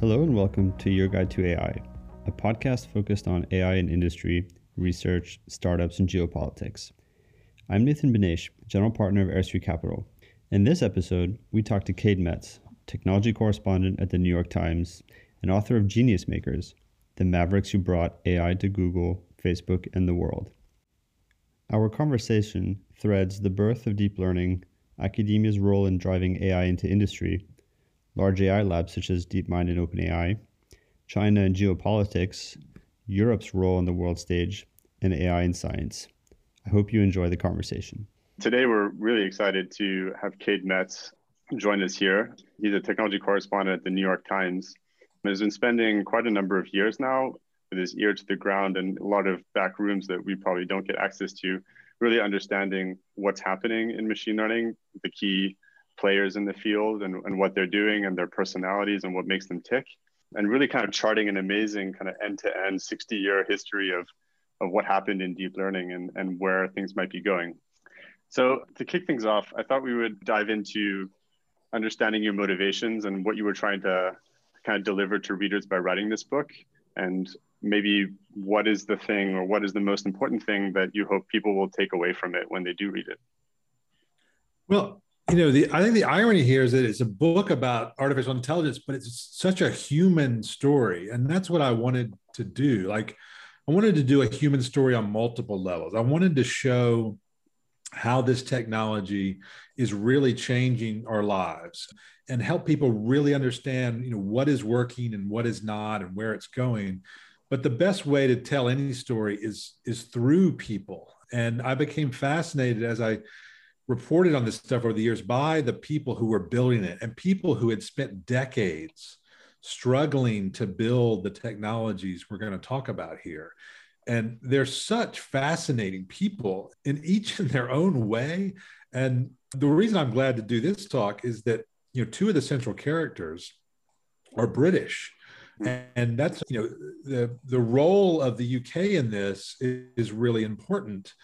Hello and welcome to Your Guide to AI, a podcast focused on AI in industry, research, startups, and geopolitics. I'm Nathan Benesh, General Partner of Air Street Capital. In this episode, we talk to Cade Metz, technology correspondent at the New York Times and author of Genius Makers, The Mavericks Who Brought AI to Google, Facebook, and the World. Our conversation threads the birth of deep learning, academia's role in driving AI into industry, large AI labs such as DeepMind and OpenAI, China and geopolitics, Europe's role on the world stage, and AI in science. I hope you enjoy the conversation. Today, we're really excited to have Cade Metz join us here. He's a technology correspondent at the New York Times and has been spending quite a number of years now with his ear to the ground and a lot of back rooms that we probably don't get access to, really understanding what's happening in machine learning, the key players in the field and what they're doing and their personalities and what makes them tick, and really kind of charting an amazing kind of end-to-end 60-year history of what happened in deep learning and where things might be going. So to kick things off, I thought we would dive into understanding your motivations and what you were trying to kind of deliver to readers by writing this book, and maybe what is the thing or what is the most important thing that you hope people will take away from it when they do read it? Well, I think the irony here is that it's a book about artificial intelligence, but it's such a human story. And that's what I wanted to do. Like, I wanted to do a human story on multiple levels. I wanted to show how this technology is really changing our lives and help people really understand, what is working and what is not and where it's going. But the best way to tell any story is through people. And I became fascinated as I reported on this stuff over the years by the people who were building it and people who had spent decades struggling to build the technologies we're going to talk about here. And they're such fascinating people, in each in their own way. And the reason I'm glad to do this talk is that, two of the central characters are British. And that's, the role of the UK in this is really important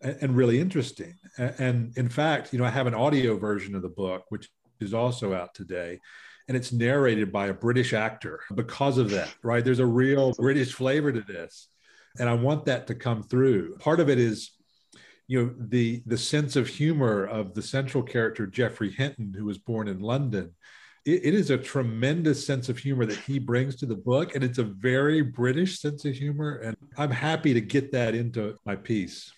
and really interesting. And in fact, I have an audio version of the book, which is also out today, and it's narrated by a British actor because of that, right? There's a real British flavor to this. And I want that to come through. Part of it is, the sense of humor of the central character, Geoffrey Hinton, who was born in London. It is a tremendous sense of humor that he brings to the book. And it's a very British sense of humor. And I'm happy to get that into my piece.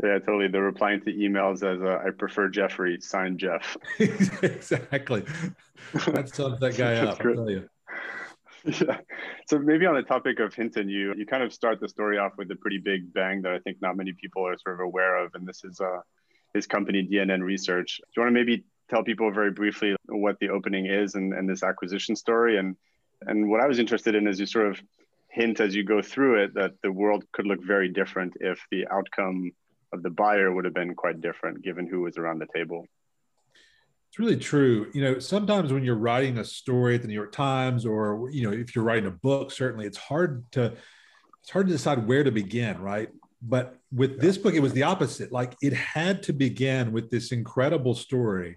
Yeah, totally. They're replying to emails as I prefer Geoffrey, signed Jeff. Exactly. That sums that guy up, I'll tell you. Yeah. So maybe on the topic of Hinton, you kind of start the story off with a pretty big bang that I think not many people are sort of aware of. And this is his company, DNN Research. Do you want to maybe tell people very briefly what the opening is and this acquisition story? And what I was interested in is you sort of hint as you go through it that the world could look very different if the outcome of the buyer would have been quite different given who was around the table. It's really true. Sometimes when you're writing a story at the New York Times or, if you're writing a book, certainly it's hard to decide where to begin, right? But with this book, it was the opposite. Like, it had to begin with this incredible story.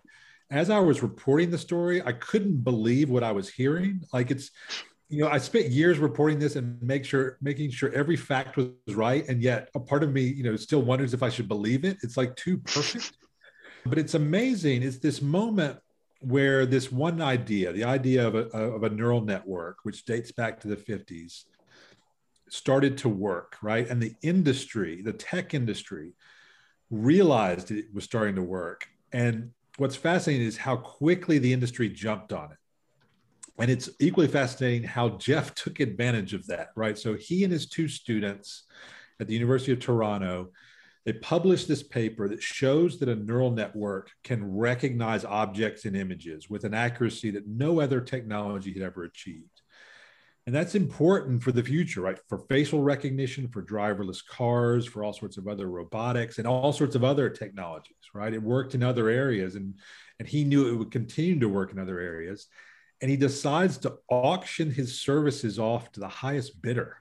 As I was reporting the story, I couldn't believe what I was hearing. Like, it's, I spent years reporting this and making sure every fact was right. And yet a part of me, still wonders if I should believe it. It's like too perfect, but it's amazing. It's this moment where this one idea, the idea of a neural network, which dates back to the 50s, started to work, right? And the industry, the tech industry, realized it was starting to work. And what's fascinating is how quickly the industry jumped on it. And it's equally fascinating how Jeff took advantage of that, right? So he and his two students at the University of Toronto, they published this paper that shows that a neural network can recognize objects and images with an accuracy that no other technology had ever achieved. And that's important for the future, right? For facial recognition, for driverless cars, for all sorts of other robotics and all sorts of other technologies, right? It worked in other areas and he knew it would continue to work in other areas. And he decides to auction his services off to the highest bidder.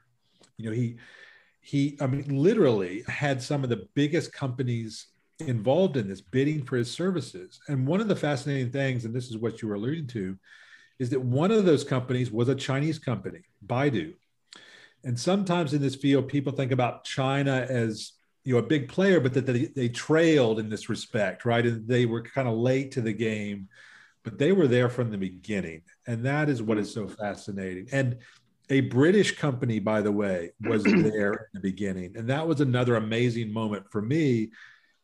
He literally had some of the biggest companies involved in this bidding for his services. And one of the fascinating things, and this is what you were alluding to, is that one of those companies was a Chinese company, Baidu. And sometimes in this field, people think about China as, you know, a big player, but that they trailed in this respect, right? And they were kind of late to the game, but they were there from the beginning. And that is what is so fascinating. And a British company, by the way, was there in the beginning. And that was another amazing moment for me,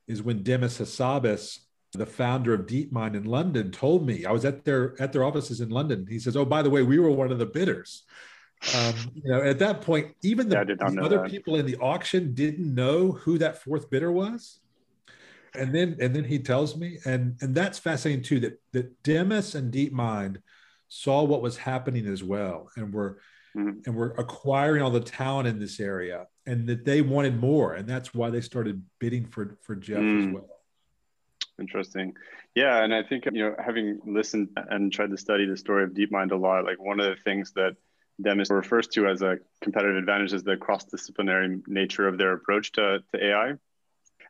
is when Demis Hassabis, the founder of DeepMind in London, told me, I was at their offices in London. He says, oh, by the way, we were one of the bidders. You know, at that point, even the other people in the auction didn't know who that fourth bidder was. And then he tells me, and that's fascinating too, that Demis and DeepMind saw what was happening as well, and were acquiring all the talent in this area, and that they wanted more, and that's why they started bidding for Jeff as well. Interesting. Yeah, and I think, you know, having listened and tried to study the story of DeepMind a lot, like one of the things that Demis refers to as a competitive advantage is the cross-disciplinary nature of their approach to AI.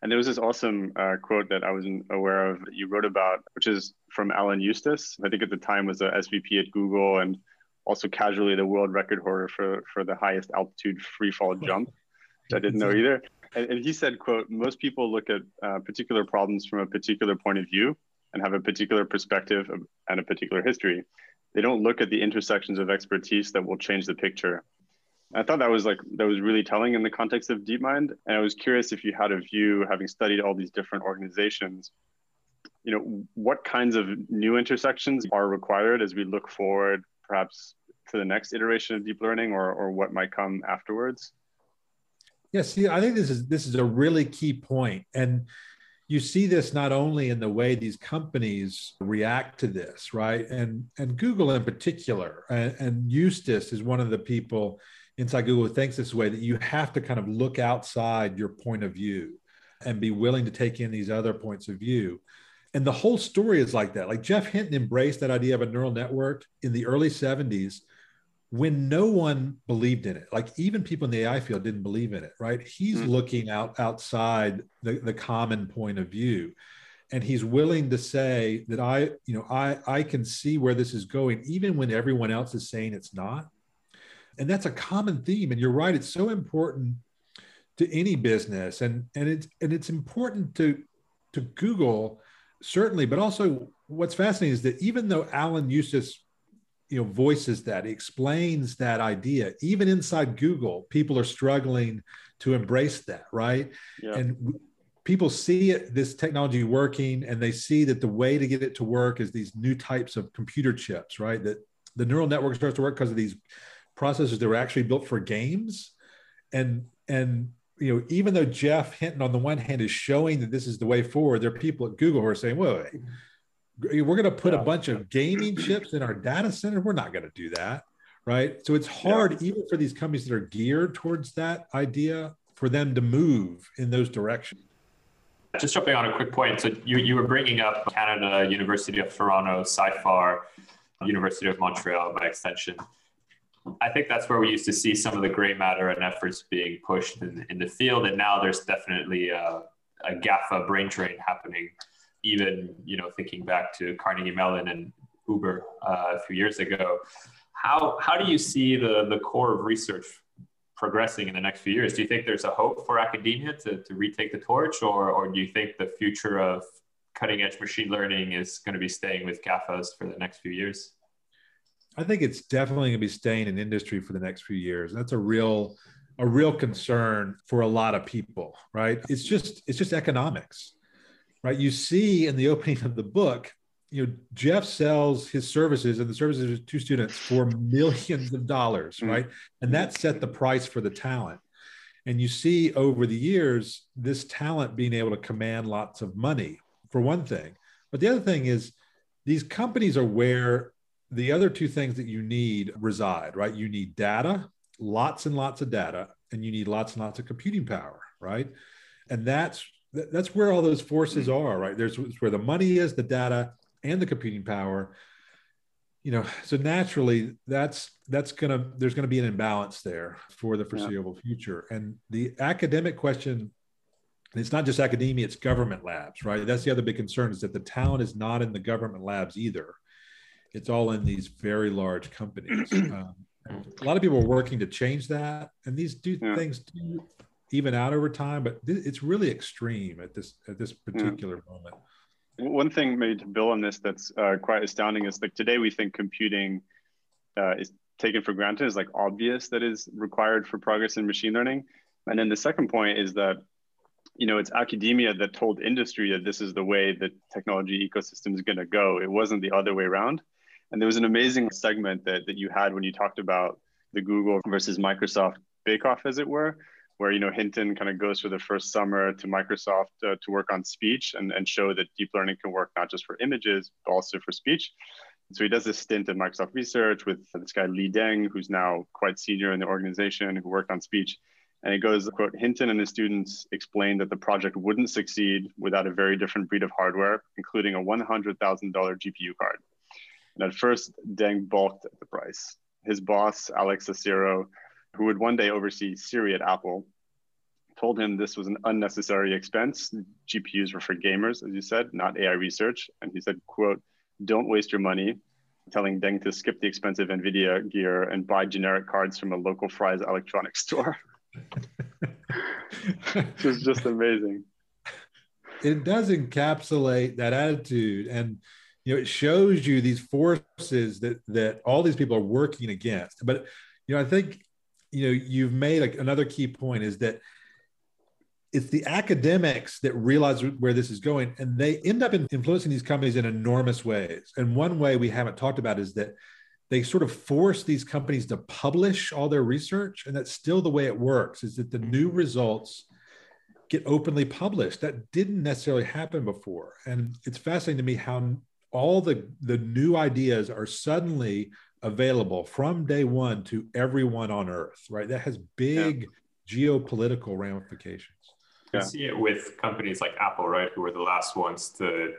And there was this awesome quote that I wasn't aware of that you wrote about, which is from Alan Eustace. I think at the time was a SVP at Google, and also casually the world record holder for the highest altitude free fall jump, which I didn't know either. And he said, quote, most people look at particular problems from a particular point of view and have a particular perspective and a particular history. They don't look at the intersections of expertise that will change the picture. I thought that was really telling in the context of DeepMind. And I was curious if you had a view, having studied all these different organizations, you know, what kinds of new intersections are required as we look forward, perhaps to the next iteration of deep learning, or what might come afterwards? Yes, yeah, I think this is a really key point. And you see this not only in the way these companies react to this, right? And Google in particular, and Eustace is one of the people inside Google who thinks this way, that you have to kind of look outside your point of view and be willing to take in these other points of view. And the whole story is like that. Like Geoff Hinton embraced that idea of a neural network in the early 70s when no one believed in it. Like even people in the AI field didn't believe in it, right? He's looking outside the common point of view. And he's willing to say that I can see where this is going, even when everyone else is saying it's not. And that's a common theme. And you're right, it's so important to any business. And it's important to Google, certainly, but also what's fascinating is that even though Alan Eustace, you know, voices that, explains that idea, even inside Google, people are struggling to embrace that, right? Yeah. And people see it, this technology working, and they see that the way to get it to work is these new types of computer chips, right? That the neural network starts to work because of these processors that were actually built for games. And you know, even though Geoff Hinton on the one hand is showing that this is the way forward, there are people at Google who are saying, whoa, we're going to put a bunch of gaming chips in our data center. We're not going to do that, right? So it's hard, even for these companies that are geared towards that idea, for them to move in those directions. Just jumping on a quick point. So you were bringing up Canada, University of Toronto, CIFAR, University of Montreal, by extension. I think that's where we used to see some of the gray matter and efforts being pushed in the field. And now there's definitely a GAFA brain drain happening. Even, you know, thinking back to Carnegie Mellon and Uber a few years ago, how do you see the core of research progressing in the next few years? Do you think there's a hope for academia to retake the torch, or do you think the future of cutting edge machine learning is going to be staying with GAFAs for the next few years? I think it's definitely going to be staying in industry for the next few years. That's a real concern for a lot of people, right? It's just economics, right? You see in the opening of the book, you know, Geoff sells his services and the services of two students for millions of dollars, right? And that set the price for the talent. And you see over the years, this talent being able to command lots of money, for one thing. But the other thing is, these companies are where the other two things that you need reside, right? You need data, lots and lots of data, and you need lots and lots of computing power, right? And that's where all those forces are, right? It's where the money is, the data, and the computing power. You know, so naturally, there's gonna be an imbalance there for the foreseeable future. And the academic question, it's not just academia; it's government labs, right? That's the other big concern, is that the talent is not in the government labs either. it's all in these very large companies. A lot of people are working to change that, and these things do even out over time, but it's really extreme at this particular moment. One thing maybe to build on this that's quite astounding is, like, today we think computing is taken for granted, is like obvious that is required for progress in machine learning. And then the second point is that, you know, it's academia that told industry that this is the way the technology ecosystem is going to go. It wasn't the other way around. And there was an amazing segment that you had when you talked about the Google versus Microsoft bake-off, as it were, where, you know, Hinton kind of goes for the first summer to Microsoft to work on speech and show that deep learning can work not just for images, but also for speech. So he does this stint at Microsoft Research with this guy, Li Deng, who's now quite senior in the organization, who worked on speech. And it goes, quote, "Hinton and his students explained that the project wouldn't succeed without a very different breed of hardware, including a $100,000 GPU card. And at first, Deng balked at the price. His boss, Alex Acero, who would one day oversee Siri at Apple, told him this was an unnecessary expense. GPUs were for gamers, as you said, not AI research. And he said, quote, 'Don't waste your money,' telling Deng to skip the expensive NVIDIA gear and buy generic cards from a local Fry's electronics store." Which is just amazing. It does encapsulate that attitude. And, you know, it shows you these forces that all these people are working against. But, you know, I think, you know, you've made another key point, is that it's the academics that realize where this is going, and they end up influencing these companies in enormous ways. And one way we haven't talked about is that they sort of force these companies to publish all their research, and that's still the way it works, is that the new results get openly published. That didn't necessarily happen before. And it's fascinating to me how all the new ideas are suddenly available from day one to everyone on Earth, right? That has big geopolitical ramifications. You see it with companies like Apple, right, who were the last ones to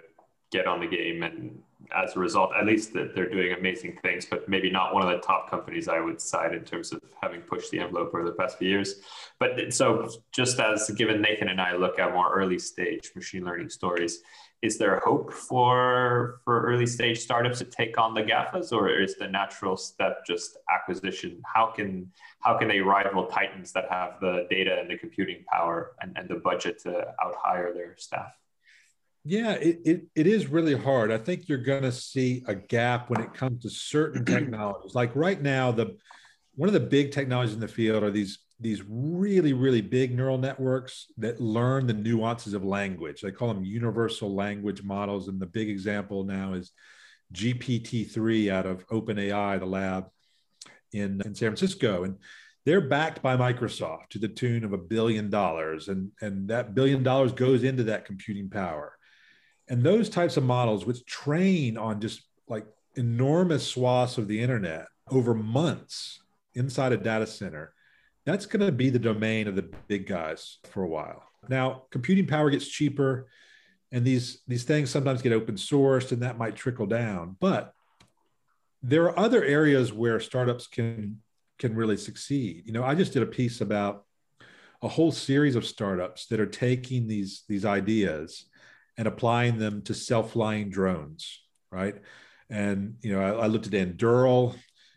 get on the game, and as a result, at least, that they're doing amazing things, but maybe not one of the top companies I would cite in terms of having pushed the envelope over the past few years. But so, just as given Nathan and I look at more early stage machine learning stories, is there hope for early stage startups to take on the GAFAs, or is the natural step just acquisition? How can they rival titans that have the data and the computing power and the budget to out-hire their staff? Yeah, it is really hard. I think you're going to see a gap when it comes to certain technologies. Like right now, one of the big technologies in the field are these really, really big neural networks that learn the nuances of language. They call them universal language models. And the big example now is GPT-3 out of OpenAI, the lab in San Francisco. And they're backed by Microsoft to the tune of $1 billion. And that $1 billion goes into that computing power. And those types of models, which train on just like enormous swaths of the internet over months inside a data center, that's going to be the domain of the big guys for a while. Now, computing power gets cheaper, and these things sometimes get open sourced, and that might trickle down. But there are other areas where startups can really succeed. You know, I just did a piece about a whole series of startups that are taking these ideas and applying them to self-flying drones, right? And, you know, I looked at Anduril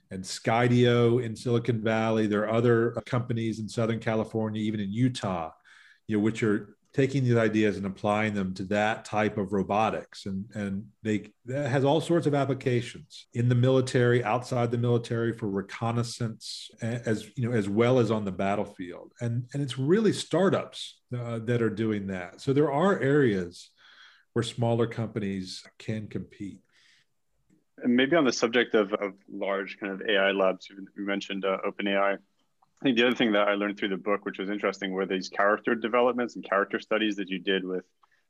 and Skydio in Silicon Valley. There are other companies in Southern California, even in Utah, you know, which are taking these ideas and applying them to that type of robotics. And that has all sorts of applications in the military, outside the military, for reconnaissance, as you know, as well as on the battlefield. And it's really startups that are doing that. So there are areas where smaller companies can compete. And maybe on the subject of large kind of AI labs, you mentioned OpenAI. I think the other thing that I learned through the book, which was interesting, were these character developments and character studies that you did with,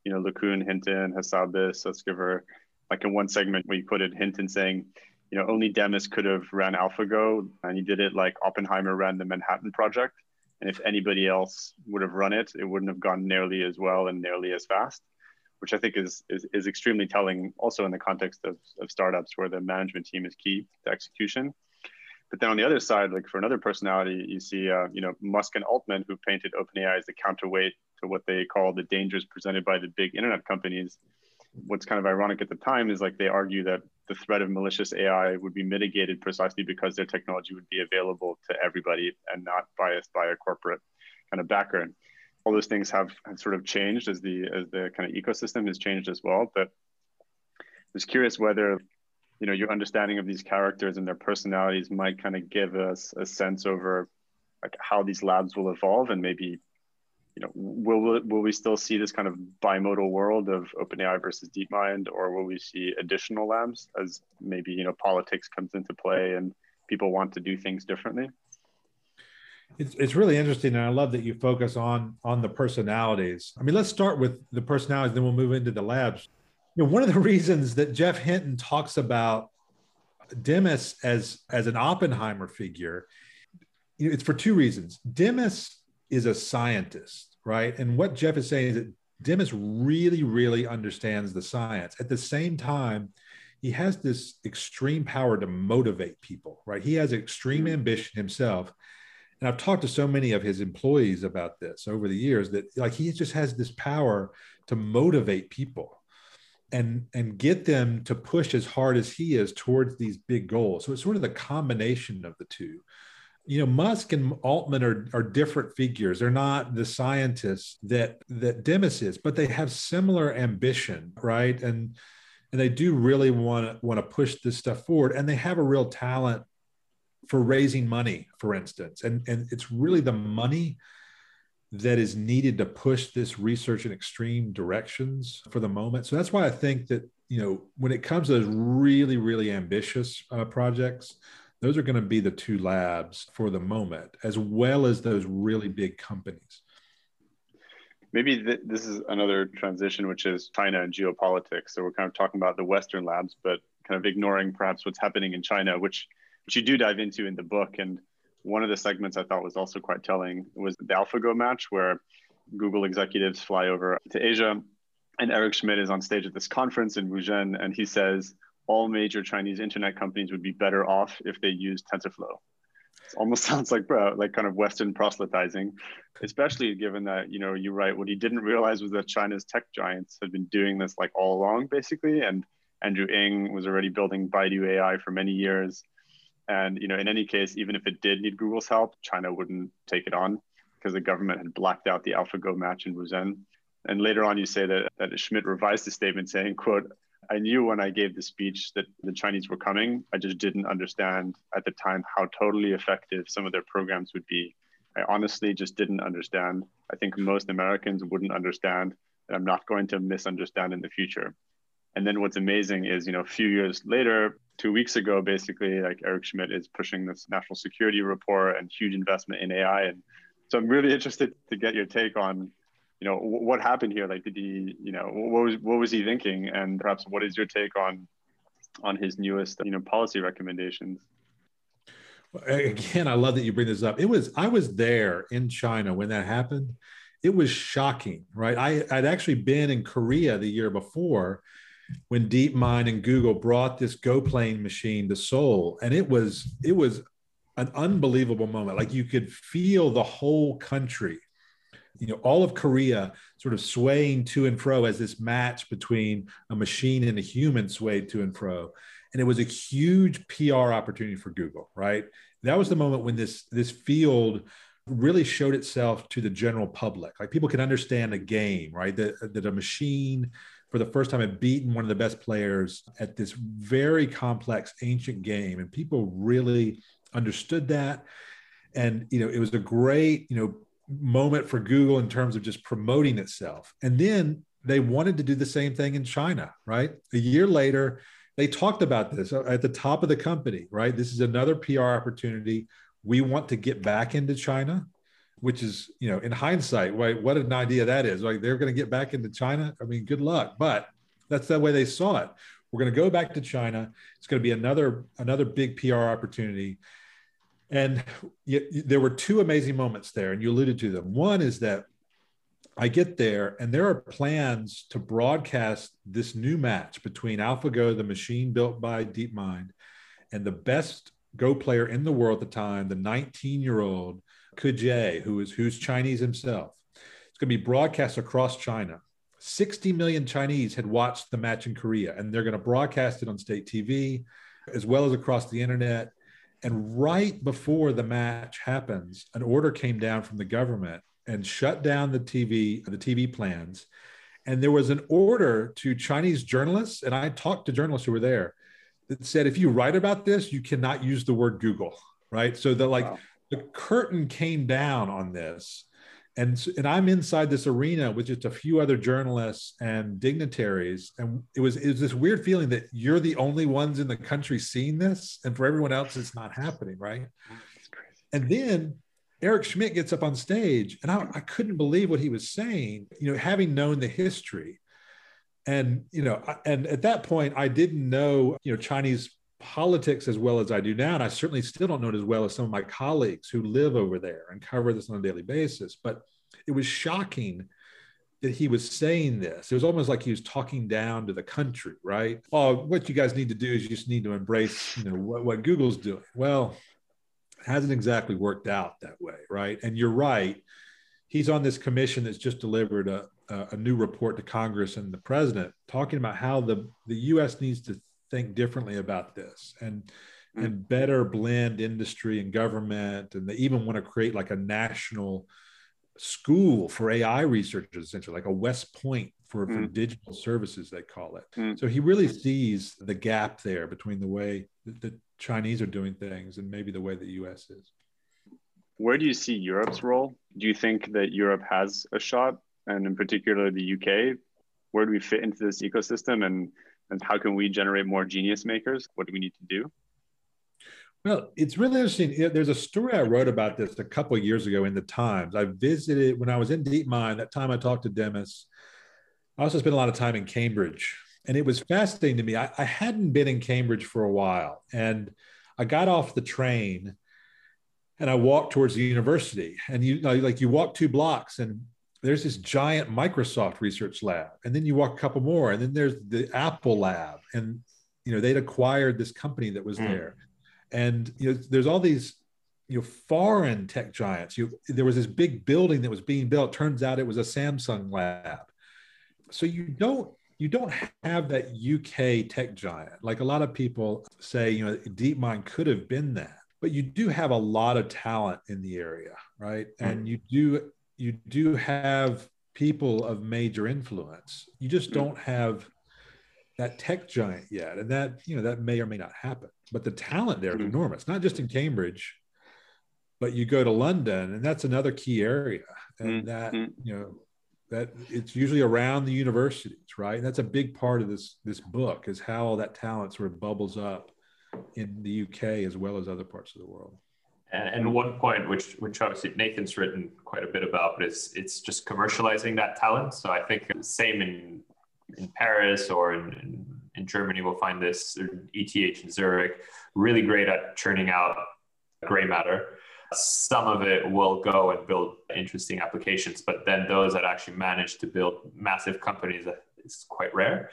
you know, LeCun, Hinton, Hassabis, Suskiver. Like in one segment where you quoted Hinton saying, you know, only Demis could have ran AlphaGo, and he did it like Oppenheimer ran the Manhattan Project. And if anybody else would have run it, it wouldn't have gone nearly as well and nearly as fast, which I think is extremely telling also in the context of startups where the management team is key to execution. But then on the other side, like for another personality, you see, you know, Musk and Altman, who painted OpenAI as the counterweight to what they call the dangers presented by the big internet companies. what's kind of ironic at the time is like they argue that the threat of malicious AI would be mitigated precisely because their technology would be available to everybody and not biased by a corporate kind of background. All those things have sort of changed as the kind of ecosystem has changed as well. But I was curious whether your understanding of these characters and their personalities might kind of give us a sense over like how these labs will evolve, and maybe will we still see this kind of bimodal world of OpenAI versus DeepMind, or will we see additional labs as maybe politics comes into play and people want to do things differently? It's really interesting, and I love that you focus on the personalities. I mean, let's start with the personalities, then we'll move into the labs. One of the reasons that Geoff Hinton talks about Demis as an Oppenheimer figure, it's for two reasons. Demis is a scientist, right? And what Geoff is saying is that Demis really, really understands the science. At the same time, he has this extreme power to motivate people, right? He has extreme ambition himself. And I've talked to so many of his employees about this over the years that like he just has this power to motivate people and get them to push as hard as he is towards these big goals. So it's sort of the combination of the two. Musk and Altman are different figures. They're not the scientists that Demis is, but they have similar ambition, right? And they do really want to push this stuff forward. And they have a real talent for raising money, for instance. And it's really the money that is needed to push this research in extreme directions for the moment. So that's why I think that, when it comes to those really, really ambitious projects, those are going to be the two labs for the moment, as well as those really big companies. Maybe this is another transition, which is China and geopolitics. So we're kind of talking about the Western labs, but kind of ignoring perhaps what's happening in China, which you do dive into in the book. And one of the segments I thought was also quite telling was the AlphaGo match, where Google executives fly over to Asia. And Eric Schmidt is on stage at this conference in Wuzhen, and he says, all major Chinese internet companies would be better off if they used TensorFlow. It almost sounds like, kind of Western proselytizing, especially given that, you write, what he didn't realize was that China's tech giants had been doing this like all along, basically. And Andrew Ng was already building Baidu AI for many years. And, in any case, even if it did need Google's help, China wouldn't take it on because the government had blacked out the AlphaGo match in Wuzhen. And later on, you say that Schmidt revised the statement saying, quote, I knew when I gave the speech that the Chinese were coming. I just didn't understand at the time how totally effective some of their programs would be. I honestly just didn't understand. I think most Americans wouldn't understand, and I'm not going to misunderstand in the future. And then what's amazing is, a few years later, 2 weeks ago, basically, like Eric Schmidt is pushing this national security report and huge investment in AI. And so I'm really interested to get your take on what happened here? Like, did he, what was he thinking? And perhaps what is your take on his newest, policy recommendations? Again, I love that you bring this up. I was there in China when that happened. It was shocking, right? I'd actually been in Korea the year before when DeepMind and Google brought this Goplane machine to Seoul. And it was an unbelievable moment. Like you could feel the whole country, all of Korea sort of swaying to and fro as this match between a machine and a human swayed to and fro. And it was a huge PR opportunity for Google, right? That was the moment when this field really showed itself to the general public. Like people could understand a game, right? That a machine for the first time had beaten one of the best players at this very complex ancient game. And people really understood that. And, it was a great, moment for Google in terms of just promoting itself. And then they wanted to do the same thing in China, right? A year later, they talked about this at the top of the company, right? This is another PR opportunity. We want to get back into China, which is, in hindsight, right, what an idea that is. Like they're going to get back into China. I mean, good luck, but that's the way they saw it. We're going to go back to China. It's going to be another big PR opportunity. And there were two amazing moments there, and you alluded to them. One is that I get there, and there are plans to broadcast this new match between AlphaGo, the machine built by DeepMind, and the best Go player in the world at the time, the 19-year-old Ke Jie, who's Chinese himself. It's going to be broadcast across China. 60 million Chinese had watched the match in Korea, and they're going to broadcast it on state TV as well as across the internet. And right before the match happens, an order came down from the government and shut down the TV plans. And there was an order to Chinese journalists, and I talked to journalists who were there, that said, if you write about this, you cannot use the word Google, right? So that, like, wow, the curtain came down on this. And I'm inside this arena with just a few other journalists and dignitaries. And it was this weird feeling that you're the only ones in the country seeing this, and for everyone else, it's not happening, right? That's crazy. And then Eric Schmidt gets up on stage, and I couldn't believe what he was saying, you know, having known the history. And, you know, and at that point, I didn't know, you know, Chinese politics as well as I do now. And I certainly still don't know it as well as some of my colleagues who live over there and cover this on a daily basis. But it was shocking that he was saying this. It was almost like he was talking down to the country, right? Oh, what you guys need to do is you just need to embrace, you know, what Google's doing. Well, it hasn't exactly worked out that way, right? And you're right. He's on this commission that's just delivered a new report to Congress and the president, talking about how the U.S. needs to think differently about this and better blend industry and government. And they even want to create like a national school for AI researchers, essentially, like a West Point for digital services, they call it. So he really sees the gap there between the way the Chinese are doing things and maybe the way the US is. Where do you see Europe's role? Do you think that Europe has a shot, and in particular the UK? Where do we fit into this ecosystem, and how can we generate more genius makers? What do we need to do? Well, it's really interesting. There's a story I wrote about this a couple of years ago in the Times. I visited when I was in DeepMind. That time I talked to Demis. I also spent a lot of time in Cambridge, and it was fascinating to me. I hadn't been in Cambridge for a while, and I got off the train and I walked towards the university. And you walk 2 blocks, and there's this giant Microsoft research lab, and then you walk a couple more, and then there's the Apple lab, and you know they'd acquired this company that was there, and you know there's all these foreign tech giants. There was this big building that was being built. Turns out it was a Samsung lab. So you don't have that UK tech giant. Like a lot of people say, you know, DeepMind could have been that, but you do have a lot of talent in the area, right? And you do have people of major influence. You just don't have that tech giant yet. And that, you know, that may or may not happen, but the talent there is enormous, not just in Cambridge, but you go to London, and that's another key area. And that, you know, that it's usually around the universities, right? And that's a big part of this book, is how all that talent sort of bubbles up in the UK as well as other parts of the world. And one point which obviously Nathan's written quite a bit about, but it's just commercializing that talent. So I think the same in Paris or in Germany, we'll find this, ETH and Zurich, really great at churning out gray matter. Some of it will go and build interesting applications, but then those that actually manage to build massive companies is quite rare.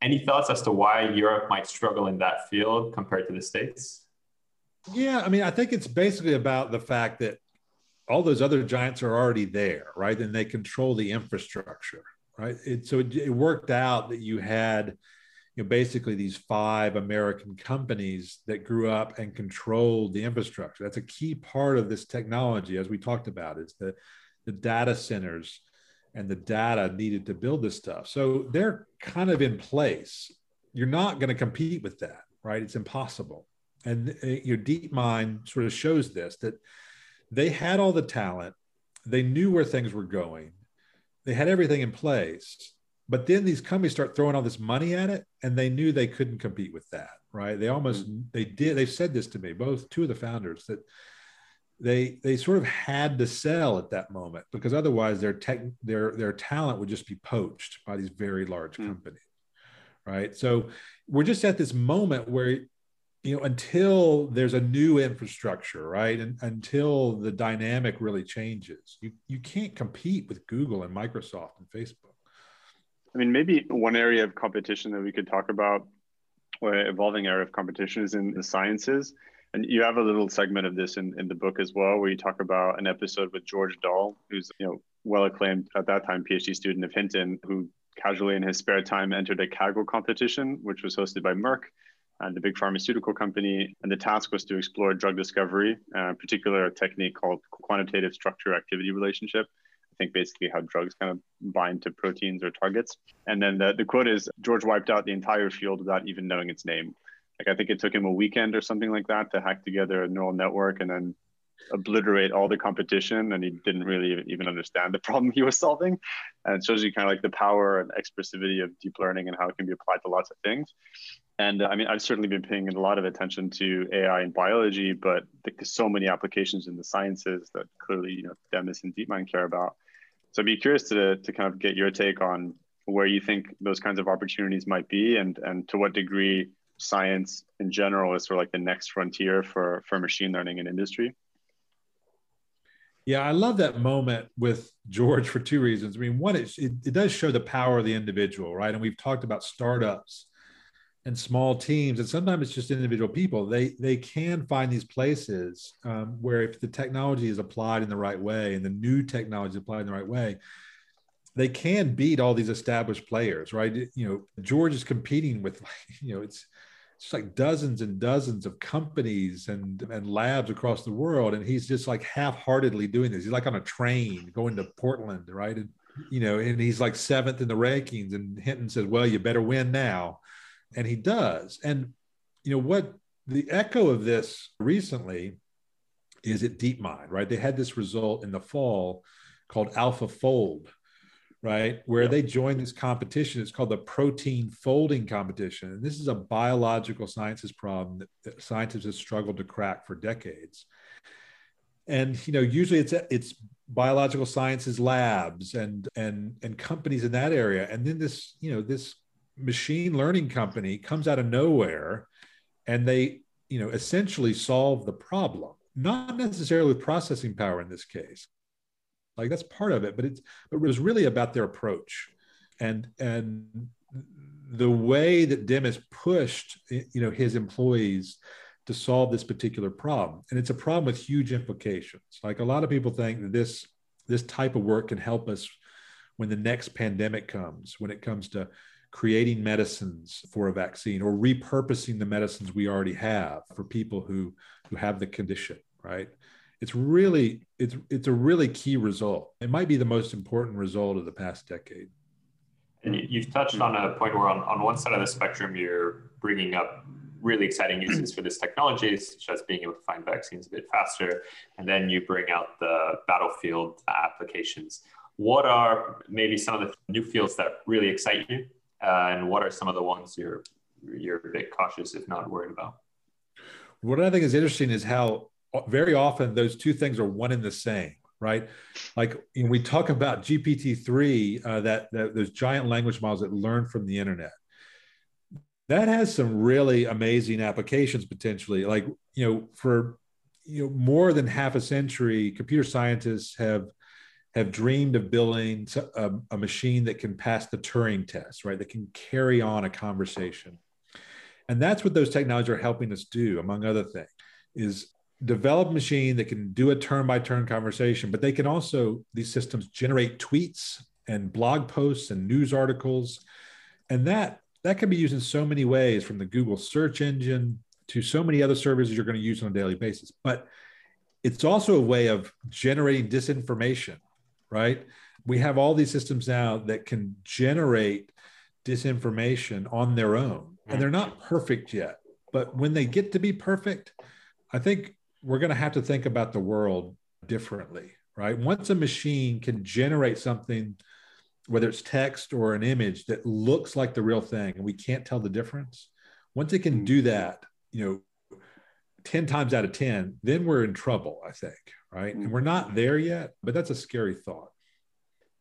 Any thoughts as to why Europe might struggle in that field compared to the States? Yeah, I mean, I think it's basically about the fact that all those other giants are already there, right? And they control the infrastructure, right? So it worked out that you had, you know, basically these 5 American companies that grew up and controlled the infrastructure. That's a key part of this technology, as we talked about, is the data centers and the data needed to build this stuff. So they're kind of in place. You're not going to compete with that, right? It's impossible. And your DeepMind sort of shows this, that they had all the talent, they knew where things were going, they had everything in place, but then these companies start throwing all this money at it, and they knew they couldn't compete with that, right? They've said this to me, both two of the founders, that they sort of had to sell at that moment, because otherwise their talent would just be poached by these very large companies, right? So we're just at this moment where, you know, until there's a new infrastructure, right? And until the dynamic really changes, you can't compete with Google and Microsoft and Facebook. I mean, maybe one area of competition that we could talk about, or evolving area of competition, is in the sciences. And you have a little segment of this in the book as well, where you talk about an episode with George Dahl, who's, you know, well-acclaimed, at that time, PhD student of Hinton, who casually in his spare time entered a Kaggle competition, which was hosted by Merck, the big pharmaceutical company. And the task was to explore drug discovery, in particular a technique called quantitative structure-activity relationship. I think basically how drugs kind of bind to proteins or targets. And then the quote is, George wiped out the entire field without even knowing its name. Like, I think it took him a weekend or something like that to hack together a neural network and then obliterate all the competition, and he didn't really even understand the problem he was solving. And it shows you kind of like the power and expressivity of deep learning and how it can be applied to lots of things. And I mean, I've certainly been paying a lot of attention to AI and biology, but there's so many applications in the sciences that clearly, you know, Demis and DeepMind care about. So I'd be curious to kind of get your take on where you think those kinds of opportunities might be, and to what degree science in general is sort of like the next frontier for machine learning in industry. Yeah, I love that moment with George for two reasons. I mean, one, it does show the power of the individual, right? And we've talked about startups and small teams, and sometimes it's just individual people. They can find these places where if the technology is applied in the right way and the new technology is applied in the right way, they can beat all these established players, right? You know, George is competing with, you know, it's like dozens and dozens of companies and labs across the world. And he's just like half-heartedly doing this. He's like on a train going to Portland, right? And, you know, and he's like 7th in the rankings, and Hinton says, well, you better win now. And he does. And, you know, what the echo of this recently is at DeepMind, right? They had this result in the fall called AlphaFold, right? Where they joined this competition. It's called the protein folding competition. And this is a biological sciences problem that scientists have struggled to crack for decades. And, you know, usually it's biological sciences labs and companies in that area. And then this, you know, this machine learning company comes out of nowhere, and they, you know, essentially solve the problem, not necessarily with processing power in this case. Like, that's part of it, but it was really about their approach and the way that Demis pushed, you know, his employees to solve this particular problem. And it's a problem with huge implications. Like, a lot of people think that this type of work can help us when the next pandemic comes, when it comes to creating medicines for a vaccine or repurposing the medicines we already have for people who have the condition, right? It's a really key result. It might be the most important result of the past decade. And you've touched on a point where on one side of the spectrum, you're bringing up really exciting uses for this technology, such as being able to find vaccines a bit faster. And then you bring out the battlefield applications. What are maybe some of the new fields that really excite you? And what are some of the ones you're a bit cautious, if not worried about? What I think is interesting is how very often those two things are one and the same, right? Like, you know, we talk about GPT-3, those giant language models that learn from the internet. That has some really amazing applications potentially. Like, you know, for, you know, more than half a century, computer scientists have dreamed of building a machine that can pass the Turing test, right? That can carry on a conversation. And that's what those technologies are helping us do, among other things, is develop a machine that can do a turn-by-turn conversation, but they can also, these systems, generate tweets and blog posts and news articles. And that can be used in so many ways, from the Google search engine to so many other services you're going to use on a daily basis. But it's also a way of generating disinformation, right? We have all these systems now that can generate disinformation on their own, and they're not perfect yet. But when they get to be perfect, I think we're going to have to think about the world differently, right? Once a machine can generate something, whether it's text or an image that looks like the real thing and we can't tell the difference, once it can do that, you know, 10 times out of 10, then we're in trouble, I think, right? And we're not there yet, but that's a scary thought.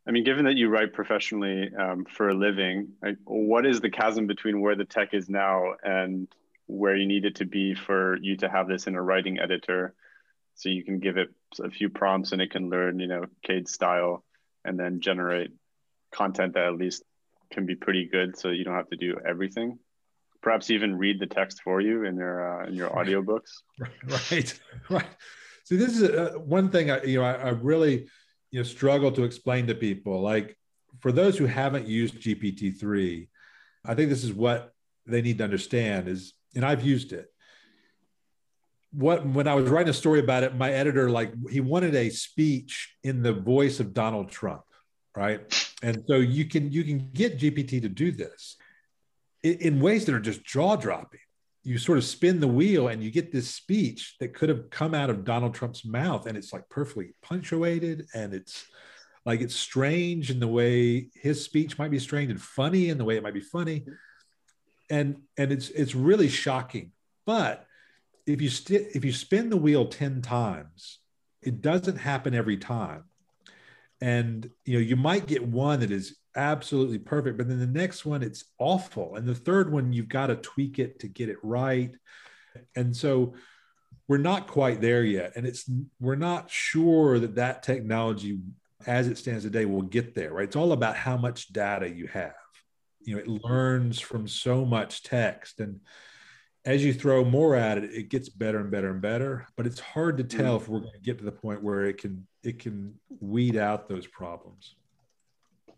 I mean, given that you write professionally for a living, like, what is the chasm between where the tech is now and where you need it to be for you to have this in a writing editor? So you can give it a few prompts and it can learn, you know, Cade style, and then generate content that at least can be pretty good, so you don't have to do everything. Perhaps even read the text for you in your audiobooks. Right. See, this is one thing I really struggle to explain to people. Like, for those who haven't used GPT-3, I think this is what they need to understand is, and I've used it. When I was writing a story about it, my editor, he wanted a speech in the voice of Donald Trump, right? And so you can get GPT to do this in ways that are just jaw-dropping. You sort of spin the wheel and you get this speech that could have come out of Donald Trump's mouth, and it's like perfectly punctuated, and it's strange in the way his speech might be strange, and funny in the way it might be funny. And it's really shocking. But if you spin the wheel 10 times, it doesn't happen every time. And you might get one that is absolutely perfect, but then the next one, it's awful. And the third one, you've got to tweak it to get it right. And so we're not quite there yet. And we're not sure that that technology as it stands today will get there, right? It's all about how much data you have. It learns from so much text, and as you throw more at it, it gets better and better and better, but it's hard to tell if we're going to get to the point where it can weed out those problems.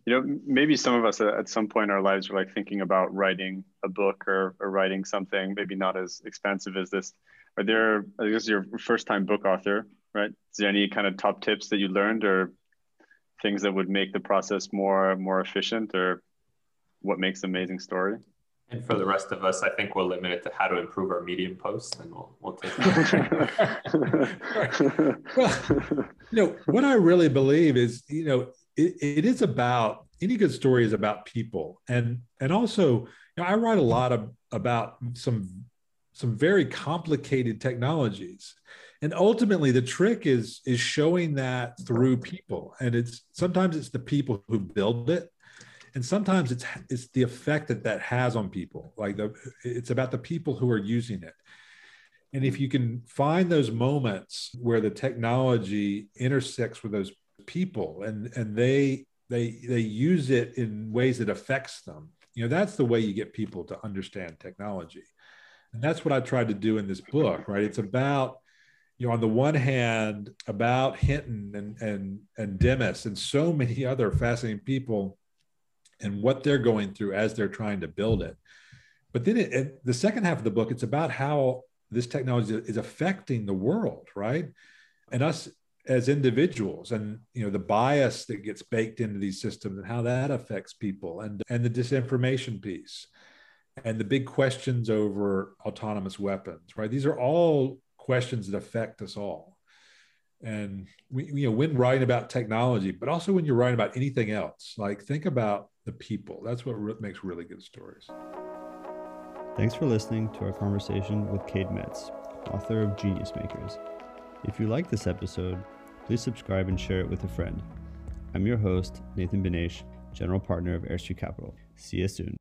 Maybe some of us at some point in our lives are thinking about writing a book or writing something, maybe not as expensive as this. I guess you're a first-time book author, right? Is there any kind of top tips that you learned or things that would make the process more efficient, or what makes an amazing story? And for the rest of us, I think we'll limit it to how to improve our Medium posts, and we'll take that. Well, what I really believe is, it is about, any good story is about people. And also, I write a lot about some very complicated technologies. And ultimately the trick is showing that through people. And sometimes it's the people who build it. And sometimes it's the effect that has on people. It's about the people who are using it. And if you can find those moments where the technology intersects with those people and they use it in ways that affects them, that's the way you get people to understand technology. And that's what I tried to do in this book, right? It's about, on the one hand, about Hinton and Demis and so many other fascinating people, and what they're going through as they're trying to build it. But then the second half of the book, it's about how this technology is affecting the world, right? And us as individuals, and the bias that gets baked into these systems and how that affects people, and the disinformation piece, and the big questions over autonomous weapons, right? These are all questions that affect us all. And when writing about technology, but also when you're writing about anything else, think about the people. That's what makes really good stories. Thanks for listening to our conversation with Cade Metz, author of Genius Makers. If you like this episode, please subscribe and share it with a friend. I'm your host, Nathan Benesh, general partner of Air Street Capital. See you soon.